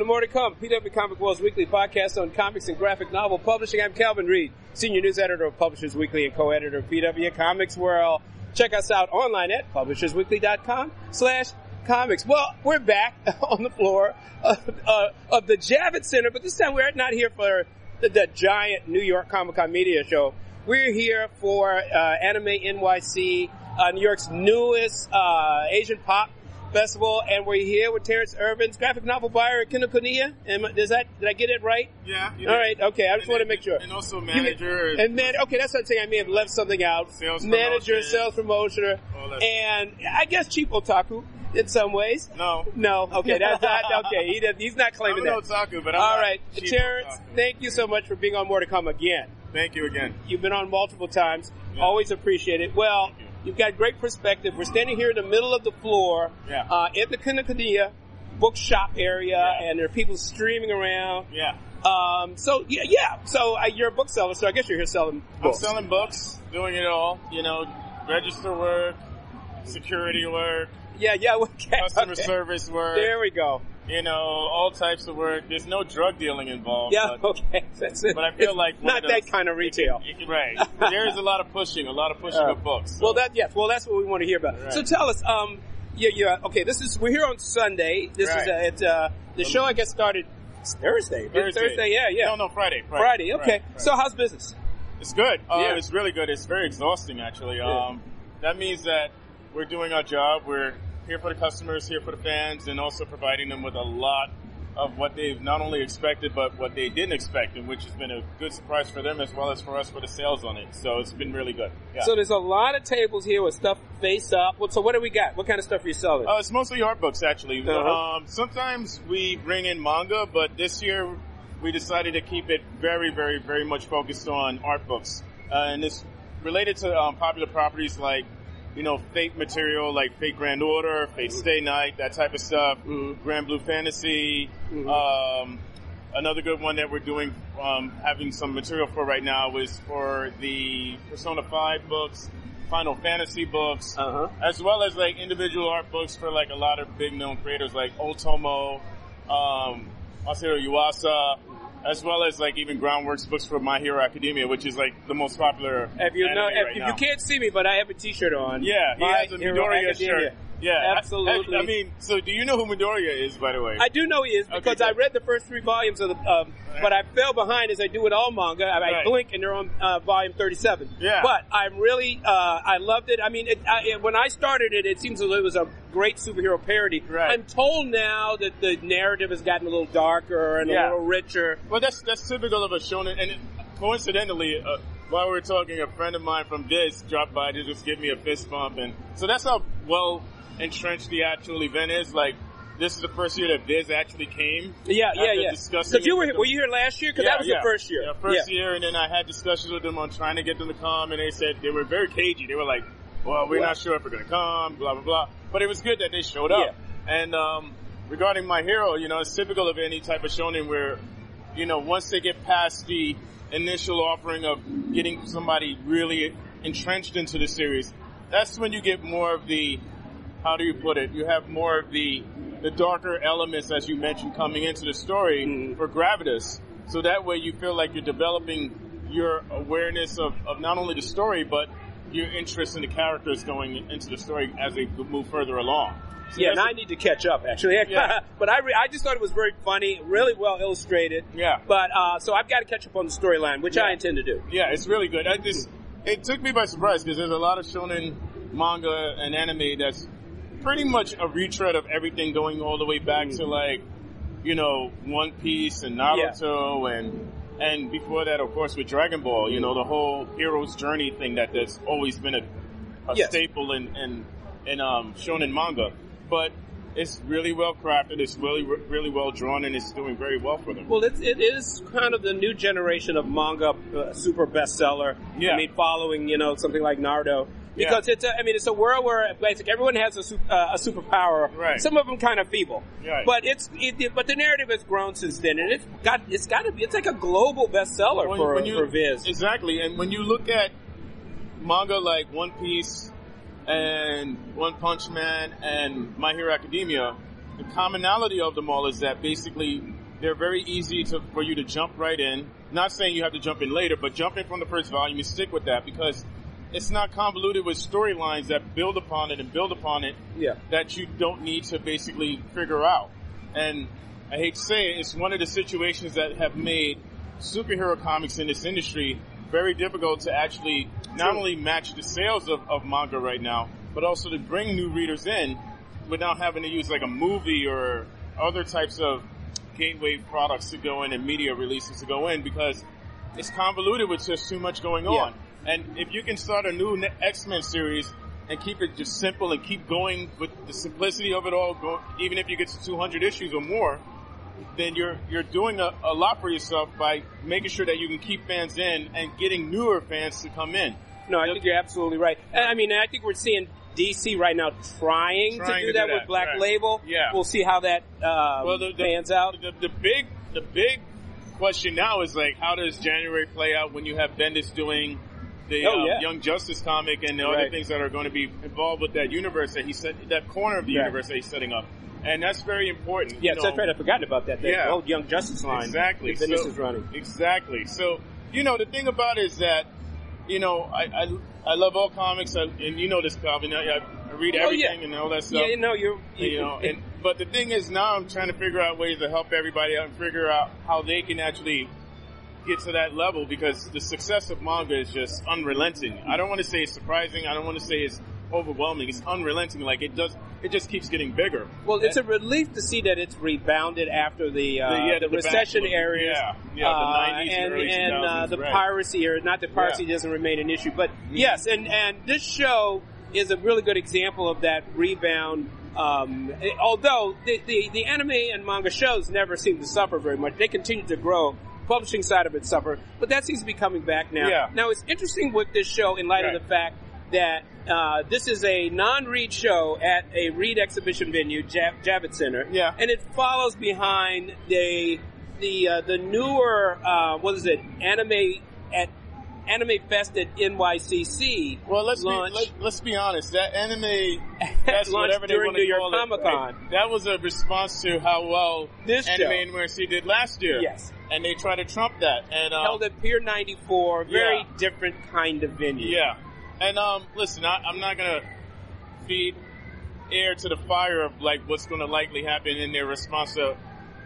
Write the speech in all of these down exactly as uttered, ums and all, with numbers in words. to more to come. P W Comics World's weekly podcast on comics and graphic novel publishing. I'm Calvin Reed, senior news editor of Publishers Weekly and co-editor of P W Comics World. Check us out online at publishers weekly dot com slash comics. Well, we're back on the floor of, uh, of the Javits Center, but this time we're not here for the, the giant New York Comic Con media show. We're here for uh, Anime N Y C, uh, New York's newest uh, Asian pop festival, and we're here with Terrence Irvin's graphic novel buyer at Kinokuniya. And does that did I get it right? Yeah. You did. All right. Okay. I just and, want to make sure. And also manager. And, and man, okay, that's what I'm saying. I may have left something out. Sales manager, promotion, sales promoter, and I guess cheap otaku in some ways. No. No. Okay. That's not okay. He does, he's not claiming I'm that. Otaku, but I'm all right, Terrence. Otaku. Thank you so much for being on More to Come again. Thank you again. You've been on multiple times. Yeah. Always appreciate it. Well. You've got great perspective. We're standing here in the middle of the floor, yeah. uh, at the Kinokuniya bookshop area, yeah. and there are people streaming around. Yeah. Um, so, yeah, yeah. So uh, you're a bookseller, so I guess you're here selling books. I'm selling books, doing it all. You know, register work, security work. Yeah, yeah, okay. Customer okay. service work. There we go. You know, all types of work. There's no drug dealing involved. Yeah, but, okay. That's it. But I feel it's like not those, that kind of retail. It can, it can, right. There is a lot of pushing, a lot of pushing uh, of books. So. Well, that yes. Well, that's what we want to hear about. Right. So tell us. Um, yeah, yeah. Okay, this is we're here on Sunday. This right. is uh, it's, uh, the show. I guess started Thursday. Thursday. Thursday. Yeah, yeah. No, no, Friday. Friday. Friday okay. Friday. So how's business? It's good. Uh, yeah. It's really good. It's very exhausting, actually. Yeah. Um, that means that we're doing our job. We're here for the customers, here for the fans, and also providing them with a lot of what they've not only expected, but what they didn't expect, and which has been a good surprise for them as well as for us for the sales on it. So it's been really good. Yeah. So there's a lot of tables here with stuff face up. So what do we got? What kind of stuff are you selling? Uh, it's mostly art books, actually. Uh-huh. Um, sometimes we bring in manga, but this year we decided to keep it very, very, very much focused on art books. Uh, and it's related to um, popular properties like, you know, Fate material like Fate Grand Order, Fate mm-hmm. Stay Night, that type of stuff, mm-hmm. Grand Blue Fantasy. Mm-hmm. Um, another good one that we're doing, um, having some material for right now is for the Persona five books, Final Fantasy books, uh-huh. as well as like individual art books for like a lot of big known creators like Otomo, um, Masahiro Yuasa, as well as like even Groundworks books for My Hero Academia, which is like the most popular. If you know, if, right if you can't see me, but I have a T-shirt on. Yeah, he My has a Midoriya shirt. Yeah, absolutely. I, I mean, so do you know who Midoriya is, by the way? I do know he is because okay, I read the first three volumes of the, um, right. but I fell behind as I do with all manga. I, right. I blink and they're on uh, volume thirty-seven. Yeah, but I'm really, uh, I loved it. I mean, it, I, it, when I started it, it seems as though it was a great superhero parody. Right. I'm told now that the narrative has gotten a little darker and yeah. a little richer. Well, that's that's typical of a shonen, and it, coincidentally, uh, while we were talking, a friend of mine from Viz dropped by to just give me a fist bump, and so that's how well entrenched the actual event is. Like, this is the first year that Viz actually came. Yeah, yeah, yeah. Because you were here, were you here last year? Because yeah, that was yeah. the first year. Yeah, first yeah. year, and then I had discussions with them on trying to get them to come, and they said they were very cagey. They were like, well, we're what? not sure if we're going to come, blah, blah, blah. But it was good that they showed up. Yeah. And um, regarding My Hero, you know, it's typical of any type of shonen where, you know, once they get past the initial offering of getting somebody really entrenched into the series, that's when you get more of the, how do you put it? You have more of the the darker elements, as you mentioned, coming into the story mm-hmm. for gravitas. So that way you feel like you're developing your awareness of, of not only the story, but your interest in the characters going into the story as they move further along. So yeah, and a, I need to catch up, actually. Yeah. But I re- I just thought it was very funny, really well illustrated. Yeah. But uh, so I've got to catch up on the storyline, which yeah. I intend to do. Yeah, it's really good. I just It took me by surprise because there's a lot of shonen manga and anime that's pretty much a retread of everything going all the way back mm-hmm. to, like, you know, One Piece and Naruto yeah. and and before that, of course, with Dragon Ball, you know, the whole hero's journey thing that that's always been a, a yes. staple in, in, in um, shonen manga. But it's really well crafted, it's really, really well drawn, and it's doing very well for them. Well, it, it is kind of the new generation of manga uh, super bestseller. Yeah. I mean, following, you know, something like Naruto. Because yeah. it's a, I mean, it's a world where like everyone has a, super, uh, a superpower. Right. Some of them kind of feeble. Right. But it's, it, but the narrative has grown since then, and it's got, it's got to be, it's like a global bestseller when, for, when you, for Viz. Exactly, and when you look at manga like One Piece and One Punch Man and My Hero Academia, the commonality of them all is that basically They're very easy to, for you to jump right in. Not saying you have to jump in later, but jump in from the first volume and stick with that, because it's not convoluted with storylines that build upon it and build upon it yeah. that you don't need to basically figure out. And I hate to say it, it's one of the situations that have made superhero comics in this industry very difficult to actually not only match the sales of, of manga right now, but also to bring new readers in without having to use like a movie or other types of gateway products to go in and media releases to go in, because it's convoluted with just too much going yeah. on. And if you can start a new X-Men series and keep it just simple and keep going with the simplicity of it all, go, even if you get to two hundred issues or more, then you're you're doing a, a lot for yourself by making sure that you can keep fans in and getting newer fans to come in. No, I think you're absolutely right. I mean, I think we're seeing D C right now trying, trying to, do, to do, that do that with Black right. Label. Yeah. We'll see how that um, well, the, the, pans out. The, the big the big question now is, like, how does January play out when you have Bendis doing the oh, um, yeah. Young Justice comic and the right. other things that are going to be involved with that universe that he set, that corner of the right. universe that he's setting up. And that's very important. Yeah, you know, that's right. I've forgotten about that. That yeah. old Young Justice line. Exactly. That Bendis so, is running. Exactly. So, you know, the thing about it is that, you know, I, I, I love all comics, I, and you know this, Calvin. I, I read everything oh, yeah. and all that stuff. Yeah, no, you're... You, you know, and, but the thing is, now I'm trying to figure out ways to help everybody out and figure out how they can actually get to that level, because the success of manga is just unrelenting. I don't want to say it's surprising. I don't want to say it's overwhelming. It's unrelenting. Like, it does... It just keeps getting bigger. Well, it's a relief to see that it's rebounded after the uh, the, yeah, the, the recession areas. Yeah, yeah, uh, the nineties and, early and two thousands, uh, the right. piracy era. Not that piracy yeah. doesn't remain an issue, but mm-hmm. yes, and, and this show is a really good example of that rebound. Um, it, although the, the, the anime and manga shows never seem to suffer very much, they continue to grow. Publishing side of it suffer, but that seems to be coming back now. Yeah. Now, it's interesting with this show in light right. of the fact that uh, this is a non-read show at a read exhibition venue, Jav- Javits Center. Yeah. And it follows behind the the uh, the newer, uh, what is it, Anime at Anime Fest at N Y C C. Well, let's launch. be let, let's be honest. That anime fest, whatever they want to call it, during New York Comic Con. That was a response to how well this Anime N Y C did last year. Yes. And they tried to trump that. And um, held at Pier ninety-four, very yeah. different kind of venue. Yeah. And um, listen, I, I'm not gonna feed air to the fire of like what's gonna likely happen in their response to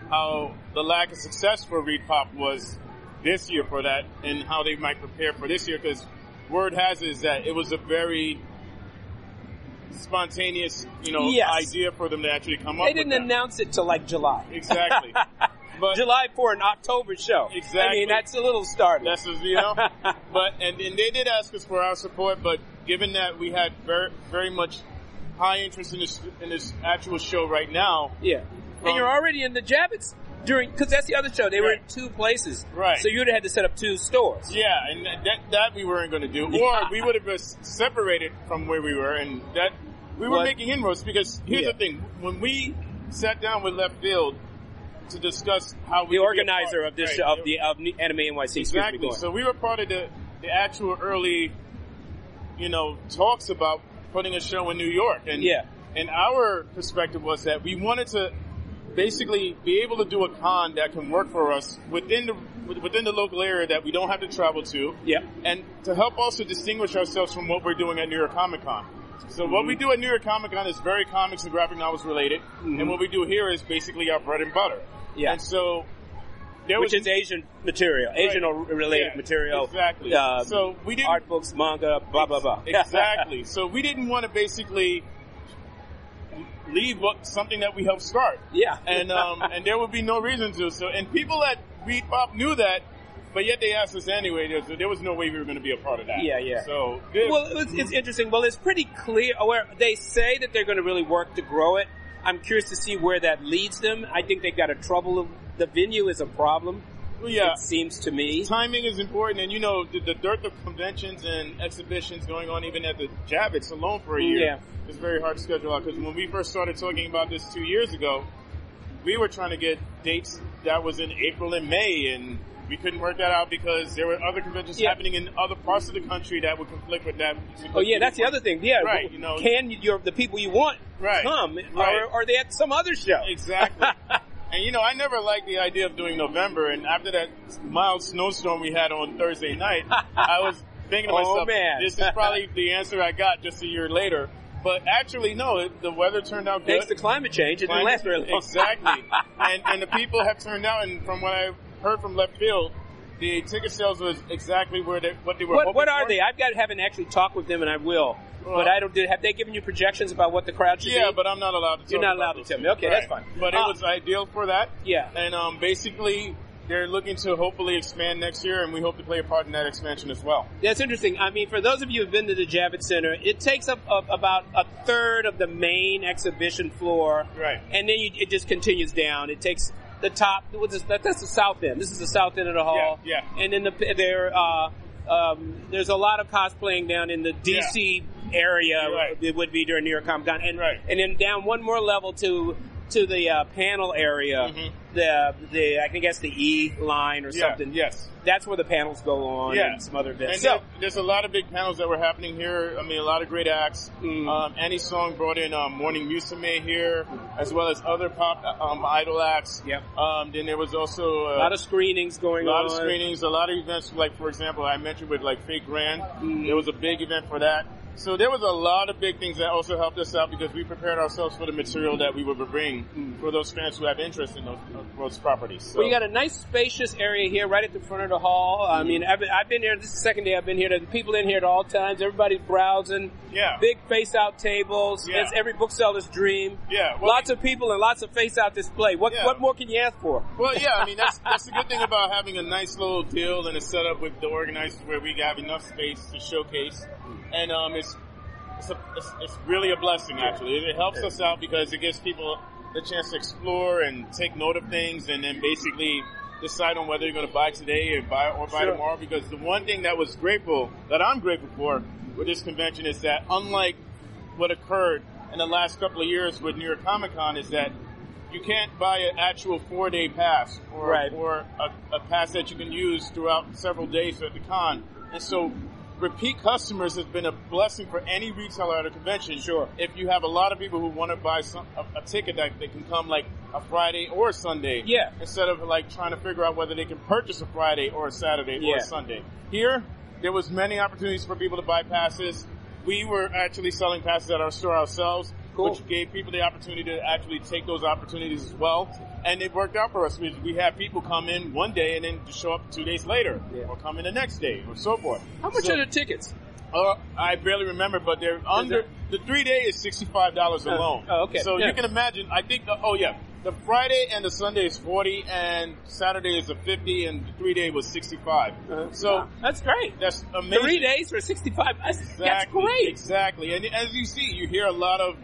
how the lack of success for Reed Pop was this year for that, and how they might prepare for this year. Because word has it is that it was a very spontaneous, you know, yes. idea for them to actually come up with. They didn't announce it till like July. Exactly. But, July for an October show. Exactly. I mean, that's a little startling. That's, you know. But and, and they did ask us for our support, but given that we had very very much high interest in this in this actual show right now. Yeah. From, and you're already in the Javits during, because that's the other show. They right. were in two places. Right. So you would have had to set up two stores. Yeah, and that that we weren't going to do, or we would have been separated from where we were, and that we were what? making inroads. Because here's yeah. the thing: when we sat down with Left Field to discuss how we the organizer of this right. of the of Anime N Y C. Exactly. So we were part of the, the actual early, you know, talks about putting a show in New York, and yeah. and our perspective was that we wanted to basically be able to do a con that can work for us within the within the local area that we don't have to travel to. Yeah. And to help also distinguish ourselves from what we're doing at New York Comic Con. So mm-hmm. what we do at New York Comic Con is very comics and graphic novels related, mm-hmm. and what we do here is basically our bread and butter. Yeah. And so there Which was is Asian material, right. Asian or related yeah, material. Exactly. Um, so we didn't art books, manga, blah blah blah. Exactly. So we didn't want to basically leave something that we helped start. Yeah. And um, and there would be no reason to. So and people at Reed Pop knew that. But yet they asked us anyway. There was no way we were going to be a part of that. Yeah, yeah. So this, well, it's, it's interesting. Well, it's pretty clear where they say that they're going to really work to grow it. I'm curious to see where that leads them. I think they've got a trouble. The venue is a problem. Well, yeah, it seems to me. Timing is important, and you know the, the dearth of conventions and exhibitions going on, even at the Javits alone for a year, yeah. it's very hard to schedule out. Because when we first started talking about this two years ago, we were trying to get dates that was in April and May, and we couldn't work that out because there were other conventions yeah. happening in other parts of the country that would conflict with that. Oh yeah, that's the other thing. Yeah, right. You know, can your the people you want right. come, right. Or, or are they at some other show? Exactly. And, you know, I never liked the idea of doing November. And after that mild snowstorm we had on Thursday night, I was thinking to myself, oh, man. This is probably the answer I got just a year later. But actually, no, it, the weather turned out good. Thanks to climate change, it climate, didn't last very long. Exactly. and, and the people have turned out, and from what I heard from Left Field, the ticket sales was exactly where they, what they were what, hoping What are for. They? I've got to haven't actually talked with them, and I will. Well, but I don't. Have they given you projections about what the crowd should be? Yeah, but I'm not allowed to tell you. You're not allowed to tell me. Okay, right. That's fine. But uh, it was ideal for that. Yeah. And um, basically, they're looking to hopefully expand next year, and we hope to play a part in that expansion as well. That's interesting. I mean, for those of you who have been to the Javits Center, it takes up, up about a third of the main exhibition floor. Right. And then you, it just continues down. It takes the top. What's this, that, that's the south end. This is the south end of the hall. Yeah, yeah. And then the, there, uh, um, there's a lot of cosplaying down in the D C yeah. area right. It would be during New York Comic Con, and right. and then down one more level to to the uh, panel area, mm-hmm. the the I think that's the E line or yeah. something. Yes, that's where the panels go on yeah. and some other events. And so there, there's a lot of big panels that were happening here. I mean, a lot of great acts. Mm-hmm. Um, Annie Song brought in um, Morning Musume here, as well as other pop um, idol acts. Yep. Um, then there was also uh, a lot of screenings going on. A lot on. of screenings, a lot of events. Like for example, I mentioned with like Fate Grand, mm-hmm. there was a big event for that. So there was a lot of big things that also helped us out because we prepared ourselves for the material that we would bring for those fans who have interest in those, those properties. So. Well, you got a nice spacious area here right at the front of the hall. I mean, I've been, I've been here. This is the second day I've been here. There's people in here at all times. Everybody's browsing. Yeah. Big face-out tables. Yeah. That's every bookseller's dream. Yeah. Well, lots we, of people and lots of face-out display. What yeah. what more can you ask for? Well, yeah. I mean, that's that's the good thing about having a nice little deal and a setup with the organizers where we have enough space to showcase. And um, it's it's, a, it's it's really a blessing, actually. It helps us out because it gives people the chance to explore and take note of things and then basically decide on whether you're going to buy today or buy, or buy sure. tomorrow. Because the one thing that was grateful, that I'm grateful for with this convention is that unlike what occurred in the last couple of years with New York Comic Con is that you can't buy an actual four-day pass or, right. or a, a pass that you can use throughout several days at the con. And so... repeat customers has been a blessing for any retailer at a convention. Sure. If you have a lot of people who want to buy some, a, a ticket that they can come like a Friday or a Sunday. Yeah. Instead of like trying to figure out whether they can purchase a Friday or a Saturday yeah. or a Sunday. Here, there was many opportunities for people to buy passes. We were actually selling passes at our store ourselves. Cool. Which gave people the opportunity to actually take those opportunities as well. And it worked out for us. We, we had people come in one day and then show up two days later yeah. or come in the next day or so forth. How much so, are the tickets? Uh, I barely remember, but they're under the three day is sixty-five dollars uh, alone. Oh, okay. So yeah. you can imagine, I think, the, oh yeah, the Friday and the Sunday is forty and Saturday is a fifty and the three day was sixty-five. Uh, so wow. That's great. That's amazing. Three days for sixty-five. That's, exactly, that's great. Exactly. And as you see, you hear a lot of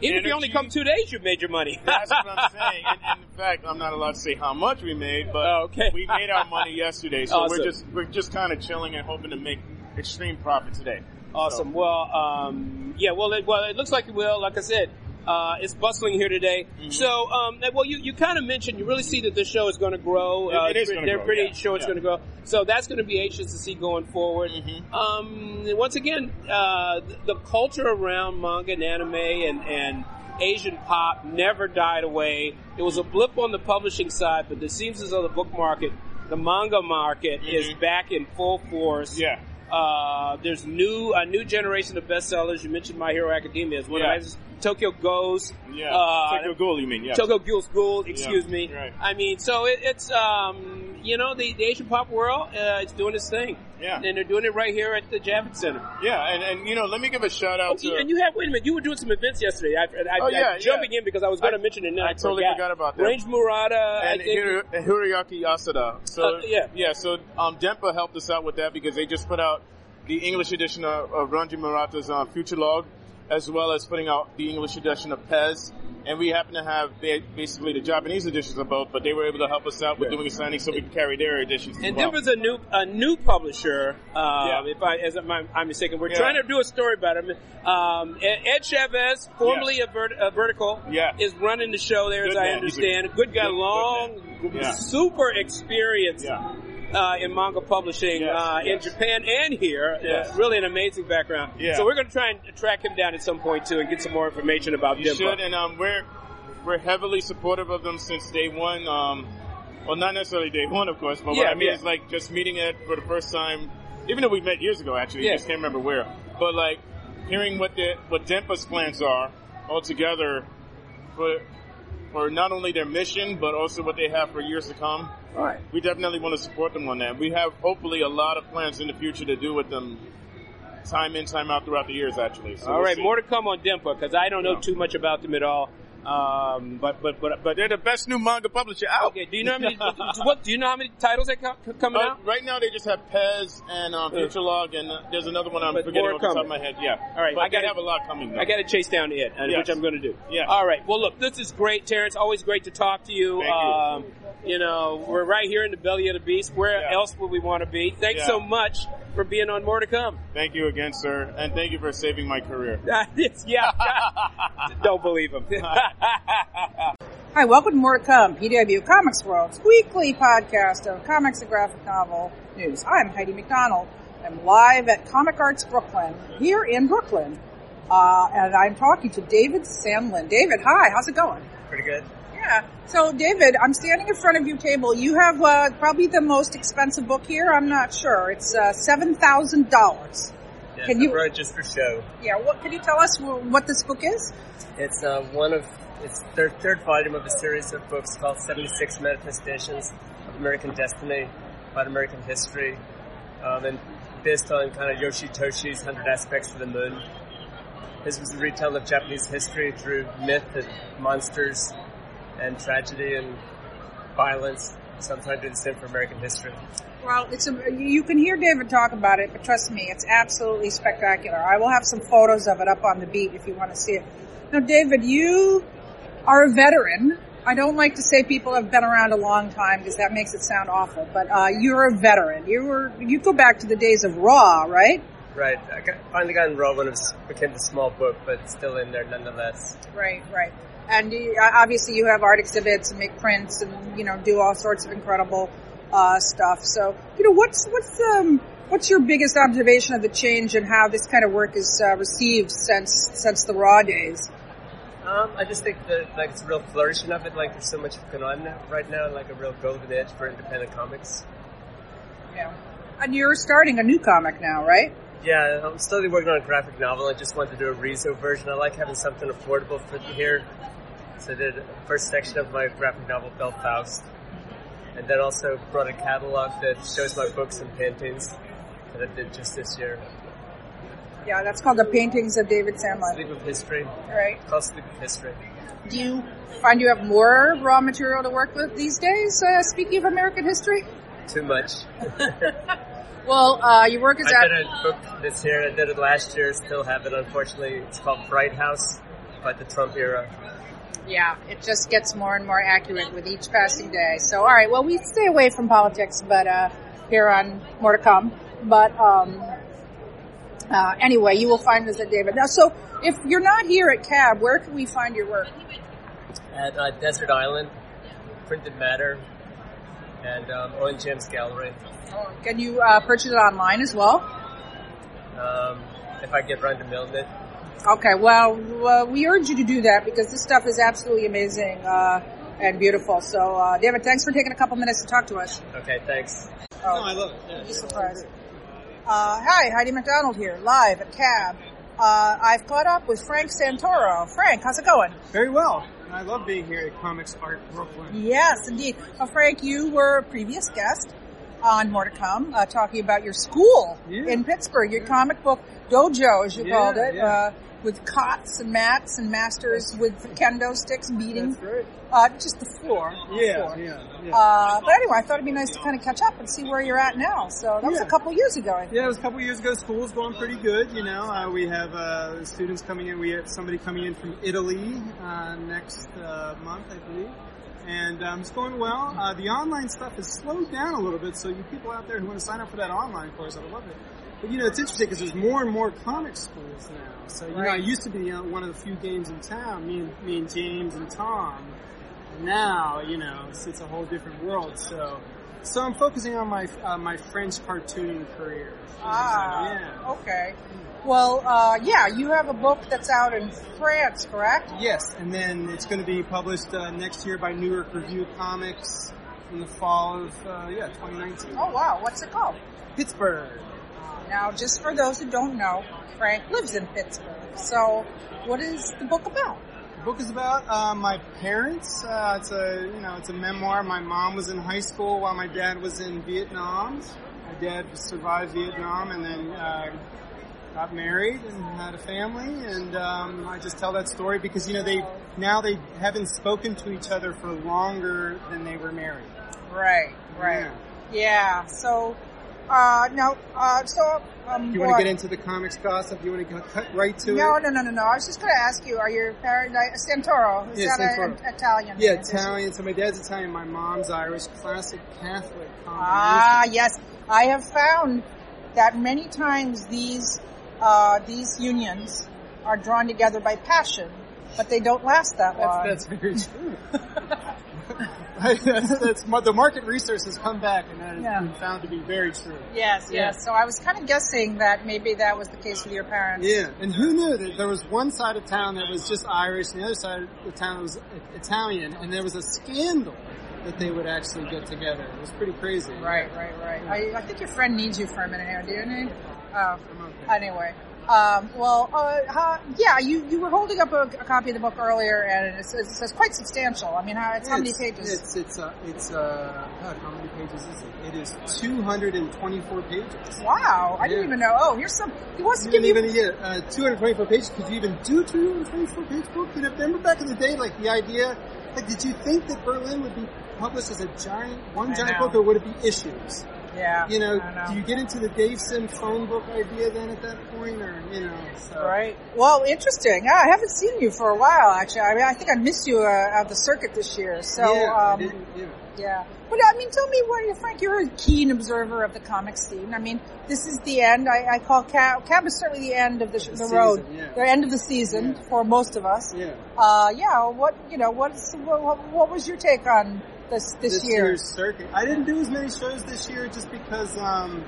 Even energy. If you only come two days, you've made your money. That's what I'm saying. And, and in fact, I'm not allowed to say how much we made, but oh, okay. we made our money yesterday. So awesome. we're just we're just kind of chilling and hoping to make extreme profit today. Awesome. So. Well, um, yeah. Well, it, well, it looks like it will. Like I said, uh, it's bustling here today. Mm-hmm. So, um, well, you, you kind of mentioned you really see that this show is going to grow. It, uh, it is. They're grow, pretty yeah. sure it's yeah. going to grow. So that's going to be anxious to see going forward. Mm-hmm. Um, once again, uh, the, the culture around manga and anime and, and Asian pop never died away. It was a blip on the publishing side, but it seems as though the book market, the manga market, mm-hmm. is back in full force. Yeah. Uh, there's new a new generation of bestsellers. You mentioned My Hero Academia is one yeah. of Tokyo Ghoul's. Yeah. Uh, Tokyo Ghoul, you mean? Yeah. Tokyo Ghoul's Ghoul. Excuse yeah. me. Right. I mean, so it, it's um, you know the, the Asian pop world. Uh, it's doing its thing. Yeah. And they're doing it right here at the Javits Center. Yeah, and, and you know, let me give a shout out oh, to. And you have wait a minute. You were doing some events yesterday. I, I, oh I, yeah. I'm jumping yeah. in because I was going to mention it. Now I, I totally forgot. forgot about that. Range Murata and, Hir- and Hiroyuki Yasuda. So uh, yeah, yeah. So um, Denpa helped us out with that because they just put out the English edition of, of Ranji Murata's uh, Future Log, as well as putting out the English edition of Pez. And we happen to have basically the Japanese editions of both, but they were able to help us out with doing a signing so we could carry their editions as and well. Denver's a new a new publisher, uh, yeah. if I, as I'm, I'm mistaken. We're yeah. trying to do a story about him. Um, Ed Chavez, formerly yeah. a, vert, a Vertical, yeah. is running the show there, good as man. I understand. He's a good guy, good, long, good yeah. super experienced. Yeah. Uh, in manga publishing yes, uh, yes. in Japan and here. Yes. Uh, really an amazing background. Yeah. So we're going to try and track him down at some point, too, and get some more information about you Denpa. You should, and um, we're we're heavily supportive of them since day one. Um, well, not necessarily day one, of course, but yeah, what I mean yeah. is like just meeting it for the first time, even though we met years ago, actually, yeah. I just can't remember where. But like hearing what the what Denpa's plans are altogether for for not only their mission but also what they have for years to come. All right. We definitely want to support them on that. We have hopefully a lot of plans in the future to do with them. Time in, time out throughout the years, actually. So all we'll right, see. More to come on Denpa because I don't know no. too much about them at all. Um, but but but but they're the best new manga publisher out. Okay, do you know how many? what do you know how many titles that co- coming uh, out right now? They just have Pez and um, Future Log, and uh, there's another one I'm but forgetting off the top of my head. Yeah, all right, but I gotta have a lot coming. Though. I got to chase down it, yes. which I'm going to do. Yeah. All right. Well, look, this is great, Terrence. Always great to talk to you. Thank um, you. You know, we're right here in the belly of the beast. Where yeah. else would we want to be? Thanks yeah. so much. For being on More to Come. Thank you again, sir, and thank you for saving my career. yeah, don't believe him. Hi, welcome to More to Come, P W Comics World's weekly podcast of comics and graphic novel news. I'm Heidi McDonald. I'm live at Comic Arts Brooklyn, here in Brooklyn, uh, and I'm talking to David Samlin. David, hi, how's it going? Pretty good. Yeah. So, David, I'm standing in front of your table. You have uh, probably the most expensive book here. I'm not sure. It's uh, seven thousand dollars. Yeah, can you wrote just for show. Yeah. What can you tell us what this book is? It's uh, one of it's third third volume of a series of books called seventy-six Manifestations of American Destiny about American History, um, and based on kind of Yoshitoshi's Hundred Aspects of the Moon. This was a retelling of Japanese history through myth and monsters. And tragedy and violence. Sometimes it's the same for American history. Well, it's a, you can hear David talk about it, but trust me, it's absolutely spectacular. I will have some photos of it up on the beat if you want to see it. Now, David, you are a veteran. I don't like to say people have been around a long time because that makes it sound awful, but uh, you're a veteran. You were you go back to the days of Raw, right? Right. I got, finally got in Raw when it was, became the small book, but still in there nonetheless. Right, right. And you, obviously you have art exhibits and make prints and, you know, do all sorts of incredible uh, stuff. So, you know, what's what's um, what's your biggest observation of the change and how this kind of work is uh, received since since the Raw days? Um, I just think that, like, it's a real flourishing of it. Like, there's so much going on right now, like a real golden age for independent comics. Yeah. And you're starting a new comic now, right? Yeah, I'm slowly working on a graphic novel. I just wanted to do a Rezo version. I like having something affordable for here. So I did the first section of my graphic novel, Belfast, and then also brought a catalog that shows my books and paintings that I did just this year. Yeah, that's called The Paintings of David Samlin. Sleep of History. Right. It's called Sleep of History. Do you find you have more raw material to work with these days, uh, speaking of American history? Too much. Well, uh, your work is I at... I did a book this year, I did it last year, still have it, unfortunately. It's called Bright House, about the Trump era. Yeah, it just gets more and more accurate with each passing day. So, all right, well, we stay away from politics, but uh, here on More to Come. But um, uh, anyway, you will find this at David. Now, so if you're not here at C A B, where can we find your work? At uh, Desert Island, Printed Matter, and um, Owen James Gallery. Oh, can you uh, purchase it online as well? Um, if I get around to mailing it. Okay, well, uh, we urge you to do that because this stuff is absolutely amazing uh, and beautiful. So, uh, David, thanks for taking a couple minutes to talk to us. Okay, thanks. Oh, no, I love it. Yeah, you surprised. Uh, hi, Heidi McDonald here, live at C A B. Uh, I've caught up with Frank Santoro. Frank, how's it going? Very well. I love being here at Comics Art Brooklyn. Yes, indeed. Well, Frank, you were a previous guest on More to Come, uh, talking about your school yeah. in Pittsburgh, your yeah. comic book dojo, as you yeah, called it. Yeah. Uh, with cots and mats and masters with kendo sticks beating right. uh, just the floor. Yeah, the floor. yeah, yeah. Uh, but anyway, I thought it'd be nice to kind of catch up and see where you're at now. So that yeah. was a couple years ago, I think. Yeah, it was a couple years ago. School's going pretty good, you know. Uh, we have uh, students coming in. We have somebody coming in from Italy uh, next uh, month, I believe. And um, it's going well. Uh, the online stuff has slowed down a little bit, so you people out there who want to sign up for that online course, I would love it. But, you know, it's interesting because there's more and more comic schools now. So, you right. know, I used to be you know, one of the few games in town, me and, me and James and Tom. Now, you know, it's, it's a whole different world. So so I'm focusing on my uh, my French cartooning career. Ah, so, yeah. okay. Well, uh, yeah, you have a book that's out in France, correct? Yes, and then it's going to be published uh, next year by New York Review Comics in the fall of, uh, yeah, twenty nineteen. Oh, wow. What's it called? Pittsburgh. Now, just for those who don't know, Frank lives in Pittsburgh. So what is the book about? The book is about uh, my parents. Uh, it's a, you know, it's a memoir. My mom was in high school while my dad was in Vietnam. My dad survived Vietnam and then uh, got married and had a family. And um, I just tell that story because, you know, they now they haven't spoken to each other for longer than they were married. Right, right. Yeah. yeah so. Uh, no, uh, so, um, Do you want what? to get into the comics gossip? Do you want to cut right to no, it? No, no, no, no, I was just going to ask you, are your parents, like, Santoro, is yeah, that Santoro. An, an Italian? Yeah, man, Italian. So my dad's Italian, my mom's Irish, classic Catholic. Ah, yes. I have found that many times these, uh, these unions are drawn together by passion, but they don't last that that's, long. That's very true. that's, that's, the market research has come back, and that has yeah. been found to be very true. Yes, yes, yes. So I was kind of guessing that maybe that was the case with your parents. Yeah, and who knew that there was one side of town that was just Irish, and the other side of the town was Italian, and there was a scandal that they would actually get together. It was pretty crazy. Right, right, right. Yeah. I, I think your friend needs you for a minute here, do you need? Oh, okay. Anyway. Um, well, uh, huh, yeah, you, you were holding up a, a copy of the book earlier, and it's, it's, it's quite substantial. I mean, how, it's, it's how many pages? It's, it's, uh, it's, uh, God, how many pages is it? It is two hundred twenty-four pages. Wow, I yeah. didn't even know. Oh, here's some, he wants to give you... Even, yeah, uh, two hundred twenty-four pages, could you even do two hundred twenty-four page book? You know, remember back in the day, like, the idea, like, did you think that Berlin would be published as a giant, one giant book, or would it be issues? Yeah, you know, know, do you get into the Dave Sim phone book idea then at that point, or you know? So. Right. Well, interesting. I haven't seen you for a while, actually. I mean, I think I missed you uh, at the circuit this year. So, yeah, um, I didn't, yeah. yeah. But I mean, tell me what, Frank. You're a keen observer of the comic scene. I mean, this is the end. I, I call Cab. Cab is certainly the end of the, the, the season, road. Yeah. The end of the season yeah. for most of us. Yeah. Uh, yeah. What you know? What's what, what was your take on? This, this, this year. year's circuit. I didn't do as many shows this year just because um,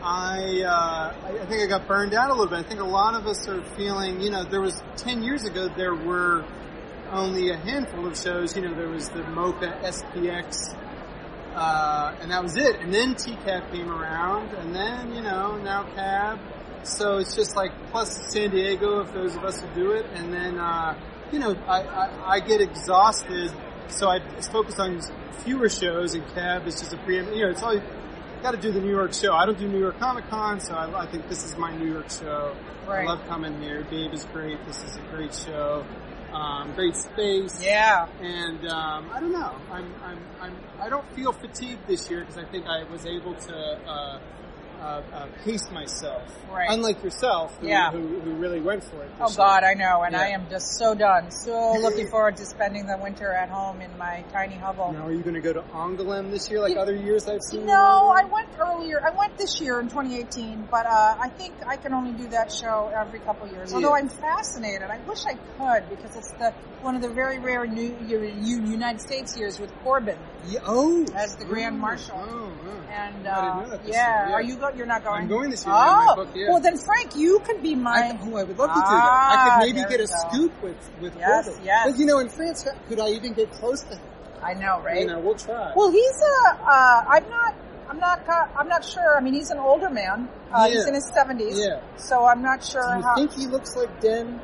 I uh, I think I got burned out a little bit. I think a lot of us are feeling, you know, there was ten years ago there were only a handful of shows. You know, there was the MoCA, S P X, uh, and that was it. And then T C A B came around, and then, you know, now C A B. So it's just like, plus San Diego, if those of us who do it. And then, uh, you know, I, I, I get exhausted. So I focused on fewer shows, and C A B is just a pre, you know, it's always got to do the New York show. I don't do New York Comic Con, so I, I think this is my New York show. Right. I love coming here. Dave is great. This is a great show. Um, great space. Yeah. And, um, I don't know. I'm, I'm, I'm, I don't feel fatigued this year because I think I was able to, uh, Uh, uh, pace myself, right. Unlike yourself, who, yeah. who, who really went for it. Oh year. God, I know, and yeah. I am just so done. So looking forward to spending the winter at home in my tiny hovel. Now, are you going to go to Angoulême this year, like you, other years I've seen? No, I went earlier. I went this year in twenty eighteen, but uh, I think I can only do that show every couple years. Yeah. Although I'm fascinated, I wish I could because it's the one of the very rare new, United States years with Corben yeah. oh, as the Grand oh, Marshal. Oh, oh. And uh, yeah. yeah, are you go? You're not going. I'm going this year. Oh, book, yeah. well then, Frank, you can be my. I, oh, I would love to do ah, that. I could maybe get a go. scoop with with yes, Corben. Yes. But you know, in France, could I even get close to him? I know, right? You know, we'll try. Well, he's a. Uh, I'm not. I'm not. I'm not sure. I mean, he's an older man. Uh, yeah. He's in his seventies. Yeah. So I'm not sure. Do you how... think he looks like Den?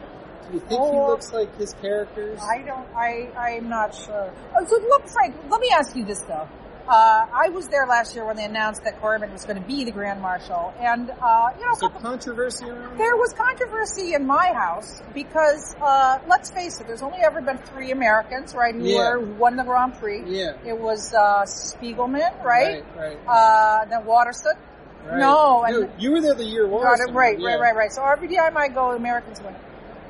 Do you think oh, he looks like his characters? I don't. I. I'm not sure. Oh, so look, Frank. Let me ask you this though. Uh, I was there last year when they announced that Corben was going to be the Grand Marshal, and uh, you know, so controversy. There was controversy in my house because uh, let's face it, there's only ever been three Americans, right? Who yeah. were, won the Grand Prix? Yeah. It was uh, Spiegelman, right? Right. Right. Uh, then Watterson. Right. No, and Dude, you were there the year Watterson. Right. Right. Yeah. Right. Right. So every time I go, Americans win.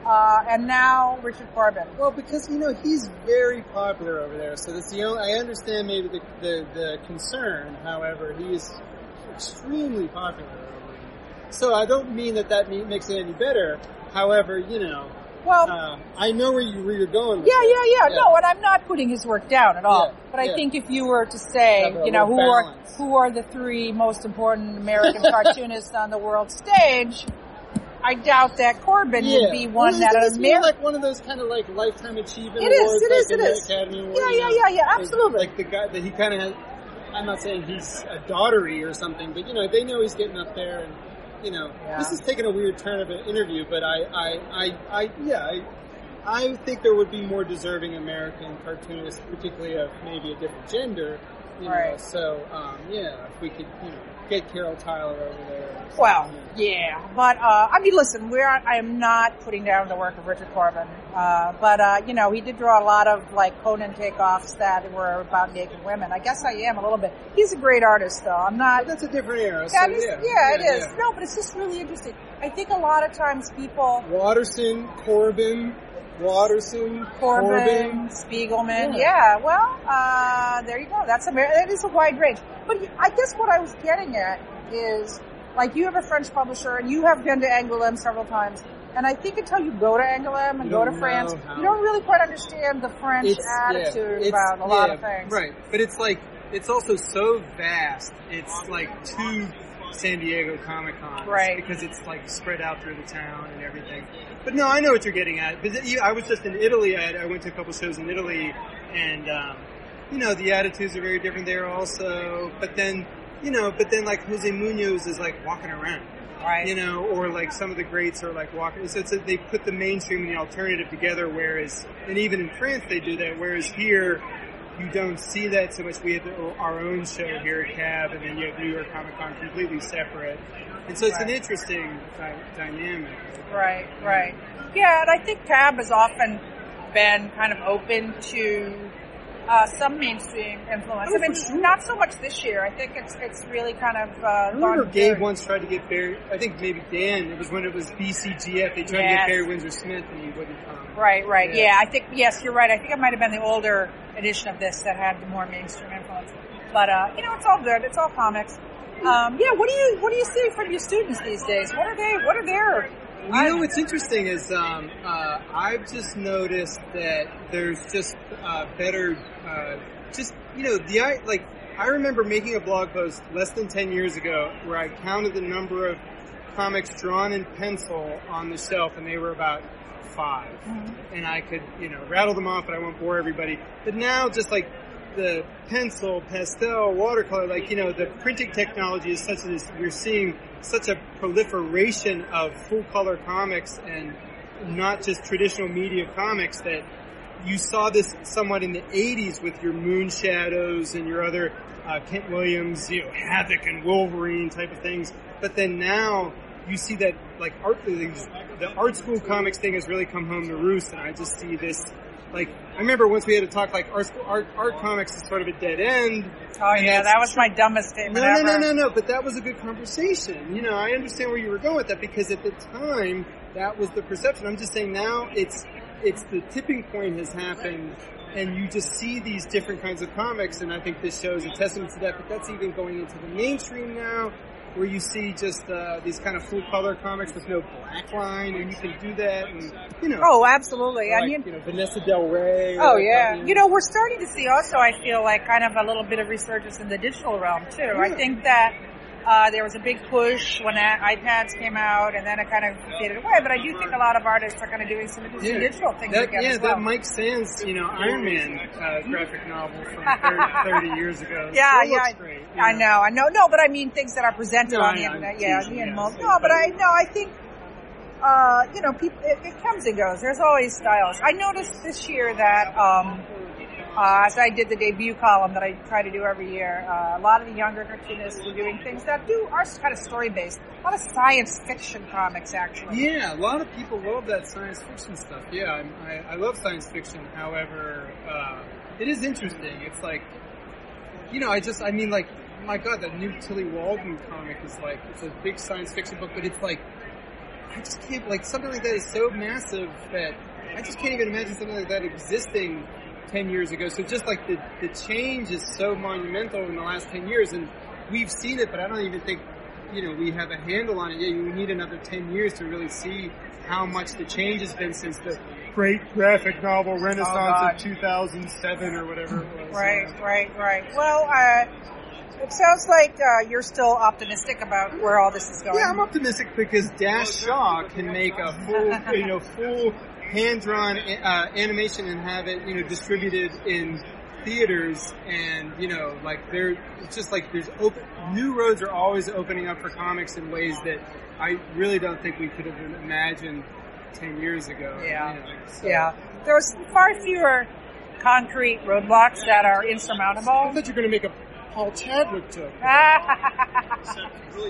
Uh, and now Richard Corben. Well, because, you know, he's very popular over there. So that's the only, I understand maybe the, the, the concern. However, he is extremely popular over there. So I don't mean that that makes it any better. However, you know, well, uh, I know where, you, where you're going with yeah, yeah, yeah, yeah. No, and I'm not putting his work down at all. Yeah, but I yeah. think if you were to say, you know, who balance. are who are the three most important American cartoonists on the world stage... I doubt that Corben yeah. would be one well, that would It's Ameri- like one of those kind of like lifetime achievement it awards. It is, it like is, it Academy is. Yeah, yeah, yeah, yeah, absolutely. Like, like the guy that he kind of had, I'm not saying he's a dottery or something, but you know, they know he's getting up there and, you know, yeah. this is taking a weird turn of an interview, but I, I, I, I yeah, I, I think there would be more deserving American cartoonists, particularly of maybe a different gender. You right. know, so, um, yeah, if we could, you know, get Carol Tyler over there. Well, yeah, but, uh, I mean, listen, we're, I am not putting down the work of Richard Corben, uh, but, uh, you know, he did draw a lot of, like, Conan takeoffs that were about naked women. I guess I am a little bit. He's a great artist, though. I'm not... But that's a different era, so, yeah. Yeah, yeah it is. Yeah. No, but it's just really interesting. I think a lot of times people... Watterson, Corben... Watterson, Corben, Corben, Spiegelman. Yeah. yeah, well, uh, there you go. That's a, that is a wide range. But I guess what I was getting at is, like, you have a French publisher, and you have been to Angoulême several times, and I think until you go to Angoulême and go to France, how. you don't really quite understand the French it's, attitude yeah, about a yeah, lot of things. Right, but it's, like, it's also so vast. It's, like, two San Diego Comic Con. Right. Because it's, like, spread out through the town and everything. But no, I know what you're getting at. But I was just in Italy. I, had, I went to a couple shows in Italy, and um, you know, the attitudes are very different there also. But then, you know, but then like Jose Munoz is like walking around, right? You know, or like some of the greats are like walking. So it's a, they put the mainstream and the alternative together. Whereas, and even in France they do that. Whereas here, you don't see that so much. We have the, our own show here at C A B, and then you have New York Comic Con completely separate. And so it's right. an interesting di- dynamic. Right, right. Yeah, and I think C A B has often been kind of open to uh, some mainstream influence. I mean, sure. not so much this year. I think it's it's really kind of uh, I remember gone Gabe through. once tried to get Barry, I think maybe Dan, it was when it was B C G F, they tried yes. to get Barry Windsor Smith and he wouldn't come. Right, right. Yeah. yeah, I think, yes, you're right. I think it might have been the older edition of this that had the more mainstream influence. But, uh, you know, it's all good. It's all comics. Um, yeah, what do you what do you see from your students these days? What are they? What are their? You know, what's interesting is um, uh, I've just noticed that there's just uh, better, uh, just you know, the like I remember making a blog post less than ten years ago where I counted the number of comics drawn in pencil on the shelf, and they were about five, mm-hmm. and I could you know rattle them off, but I won't bore everybody. But now, just like. The pencil, pastel, watercolor, like, you know, the printing technology is such as we're seeing such a proliferation of full-color comics and not just traditional media comics that you saw this somewhat in the eighties with your Moon Shadows and your other uh, Kent Williams, you know, Havoc and Wolverine type of things. But then now you see that, like, art, the art school comics thing has really come home to roost, and I just see this... Like, I remember once we had a talk, like, art, art, art comics is sort of a dead end. Oh, yeah, that was my dumbest statement no, ever. No, no, no, no, no, but that was a good conversation. You know, I understand where you were going with that because at the time, that was the perception. I'm just saying now it's, it's the tipping point has happened and you just see these different kinds of comics, and I think this shows a testament to that, but that's even going into the mainstream now where you see just uh, these kind of full-color comics with no black line, and you can do that, and, you know. Oh, absolutely. Like, I mean, you know, Vanessa Del Rey. Oh, yeah. Something. You know, we're starting to see also, I feel like, kind of a little bit of resurgence in the digital realm, too. Yeah. I think that uh, there was a big push when iPads came out, and then it kind of faded away, but I do think a lot of artists are kind of doing some interesting yeah. digital things that, again yeah, as well. That Mike Sands, you know, Iron Man uh, graphic novel from thirty, thirty years ago. Yeah, yeah. Looks great. Yeah. I know, I know, no, but I mean things that are presented no, on the internet. Yeah, yeah, yeah. No, but I know, I think, uh, you know, people, it, it comes and goes. There's always styles. I noticed this year that, um, uh, as I did the debut column that I try to do every year, uh, a lot of the younger cartoonists were doing things that do are kind of story-based. A lot of science fiction comics, actually. Yeah, a lot of people love that science fiction stuff. Yeah, I'm, I, I love science fiction. However, uh, it is interesting. It's like, you know, I just, I mean, like, my God, that new Tilly Walden comic is like, it's a big science fiction book, but it's like, I just can't, like, something like that is so massive that I just can't even imagine something like that existing ten years ago. So just like the, the change is so monumental in the last ten years, and we've seen it, but I don't even think, you know, we have a handle on it yet. We need another ten years to really see how much the change has been since the great graphic novel renaissance oh, of two thousand seven or whatever it was. Right, right, right. Well, uh, It sounds like uh, you're still optimistic about where all this is going. Yeah, I'm optimistic because Dash Shaw can make a full, you know, full hand-drawn uh, animation and have it, you know, distributed in theaters. And, you know, like there, it's just like there's open, new roads are always opening up for comics in ways that I really don't think we could have imagined ten years ago. Yeah, you know, so. Yeah. There's far fewer concrete roadblocks that are insurmountable. I thought you were going to make a Paul Chadwick joke.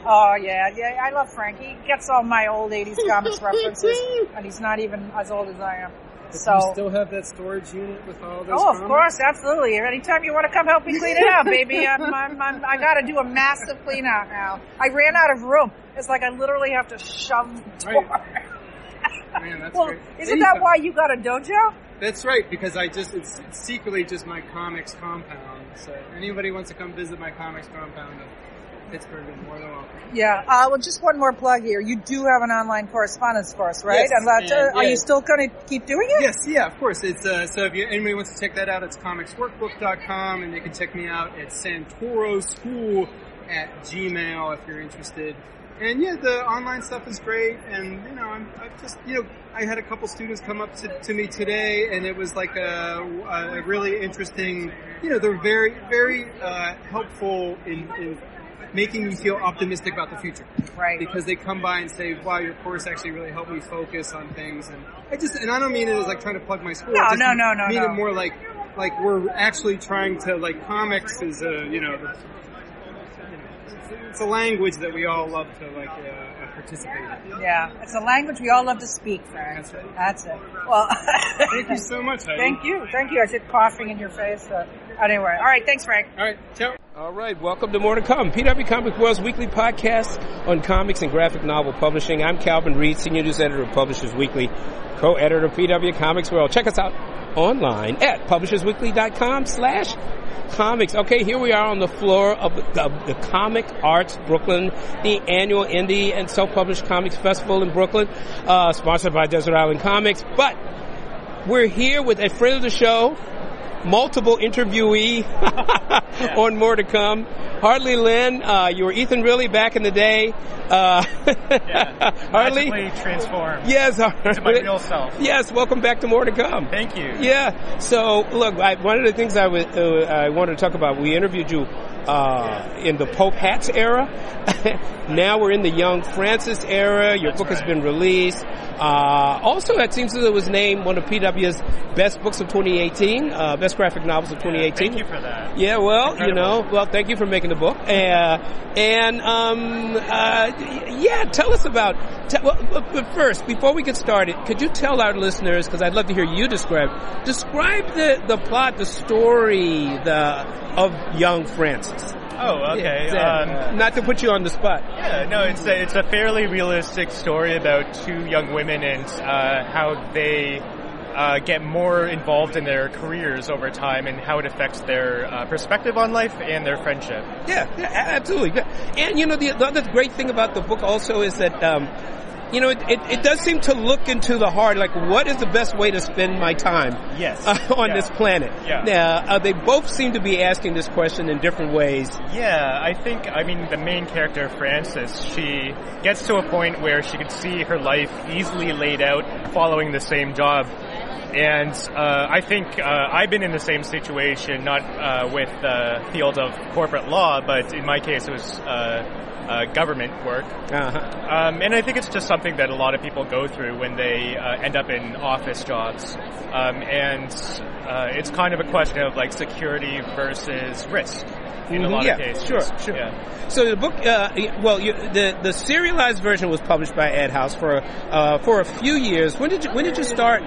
Oh, yeah, yeah. I love Frank. He gets all my old eighties comics references, and he's not even as old as I am. But so you still have that storage unit with all those? Oh, of comics? Course, absolutely. Anytime you want to come help me clean it out, baby, I'm, I'm, I'm, I got to do a massive clean out now. I ran out of room. It's like I literally have to shove the door. Right. Man, that's well, great. Isn't that why you got a dojo? That's right, because I just, it's, it's secretly just my comics compound. So anybody wants to come visit my comics compound in Pittsburgh is more than welcome. Yeah, uh, well, just one more plug here. You do have an online correspondence for us, right? Yes, and, and, uh, yeah. Are you still going to keep doing it? Yes, yeah, of course. It's uh, so if you, anybody wants to check that out, it's comics workbook dot com, and they can check me out at santoroschool at gmail if you're interested. And yeah, the online stuff is great, and you know, I'm, I've just, you know, I had a couple students come up to, to me today, and it was like a, a really interesting, you know, they're very, very uh, helpful in, in making me feel optimistic about the future. Right. Because they come by and say, wow, your course actually really helped me focus on things, and I just, and I don't mean it as like trying to plug my school. No, just no, no, no, I mean no. It more like, like we're actually trying to, like, comics is a, you know, the, it's a language that we all love to, like, uh, participate in. Yeah, it's a language we all love to speak, Frank. That's it. That's it. Well, thank you so much, Heidi. Thank you. Thank you. I said coughing in your face. So. Anyway, all right. Thanks, Frank. All right. Ciao. All right. Welcome to More to Come, P W Comics World's weekly podcast on comics and graphic novel publishing. I'm Calvin Reed, senior news editor of Publishers Weekly, co-editor of P W Comics World. Check us out online at publishers weekly dot com slash comics. Okay, here we are on the floor of the, of the Comic Arts Brooklyn, the annual indie and self-published comics festival in Brooklyn, uh, sponsored by Desert Island Comics. But we're here with a friend of the show, multiple interviewee on More to Come. Hartley Lynn, uh, you were Ethan Riley back in the day. Uh, yeah, Hartley transformed. Yes, to my real self. Yes, welcome back to More to Come. Thank you. Yeah. So, look, I, one of the things I, w- uh, I wanted to talk about, we interviewed you uh, yeah. in the Pope Hats era. Now we're in the Young Francis era. Your That's book right. has been released. Uh, also, it seems that it was named one of P W's best books of twenty eighteen, uh, best graphic novels of twenty eighteen. Yeah, thank you for that. Yeah, well, Incredible. you know, well, thank you for making the book. Uh, and, um, uh, yeah, tell us about, te- well, but first, before we get started, could you tell our listeners, because I'd love to hear you describe, describe the, the plot, the story the of Young Francis. Oh, okay. Um, Not to put you on the spot. Yeah, no, it's a, it's a fairly realistic story about two young women and uh, how they uh, get more involved in their careers over time and how it affects their uh, perspective on life and their friendship. Yeah, yeah, absolutely. And, you know, the, the other great thing about the book also is that... Um, You know, it, it, it does seem to look into the heart, like, what is the best way to spend my time yes. uh, on yeah. this planet? Yeah. Now, uh, they both seem to be asking this question in different ways. Yeah, I think, I mean, the main character, Frances, she gets to a point where she could see her life easily laid out following the same job. And uh, I think uh, I've been in the same situation, not uh, with the field of corporate law, but in my case it was... Uh, Uh, government work. Uh-huh. Um, and I think it's just something that a lot of people go through when they uh, end up in office jobs. Um, and uh, it's kind of a question of like security versus risk in mm-hmm. a lot yeah, of cases. Sure, sure. Yeah. So the book, uh, well, you, the the serialized version was published by Ed House for uh, for a few years. When did you, when did you start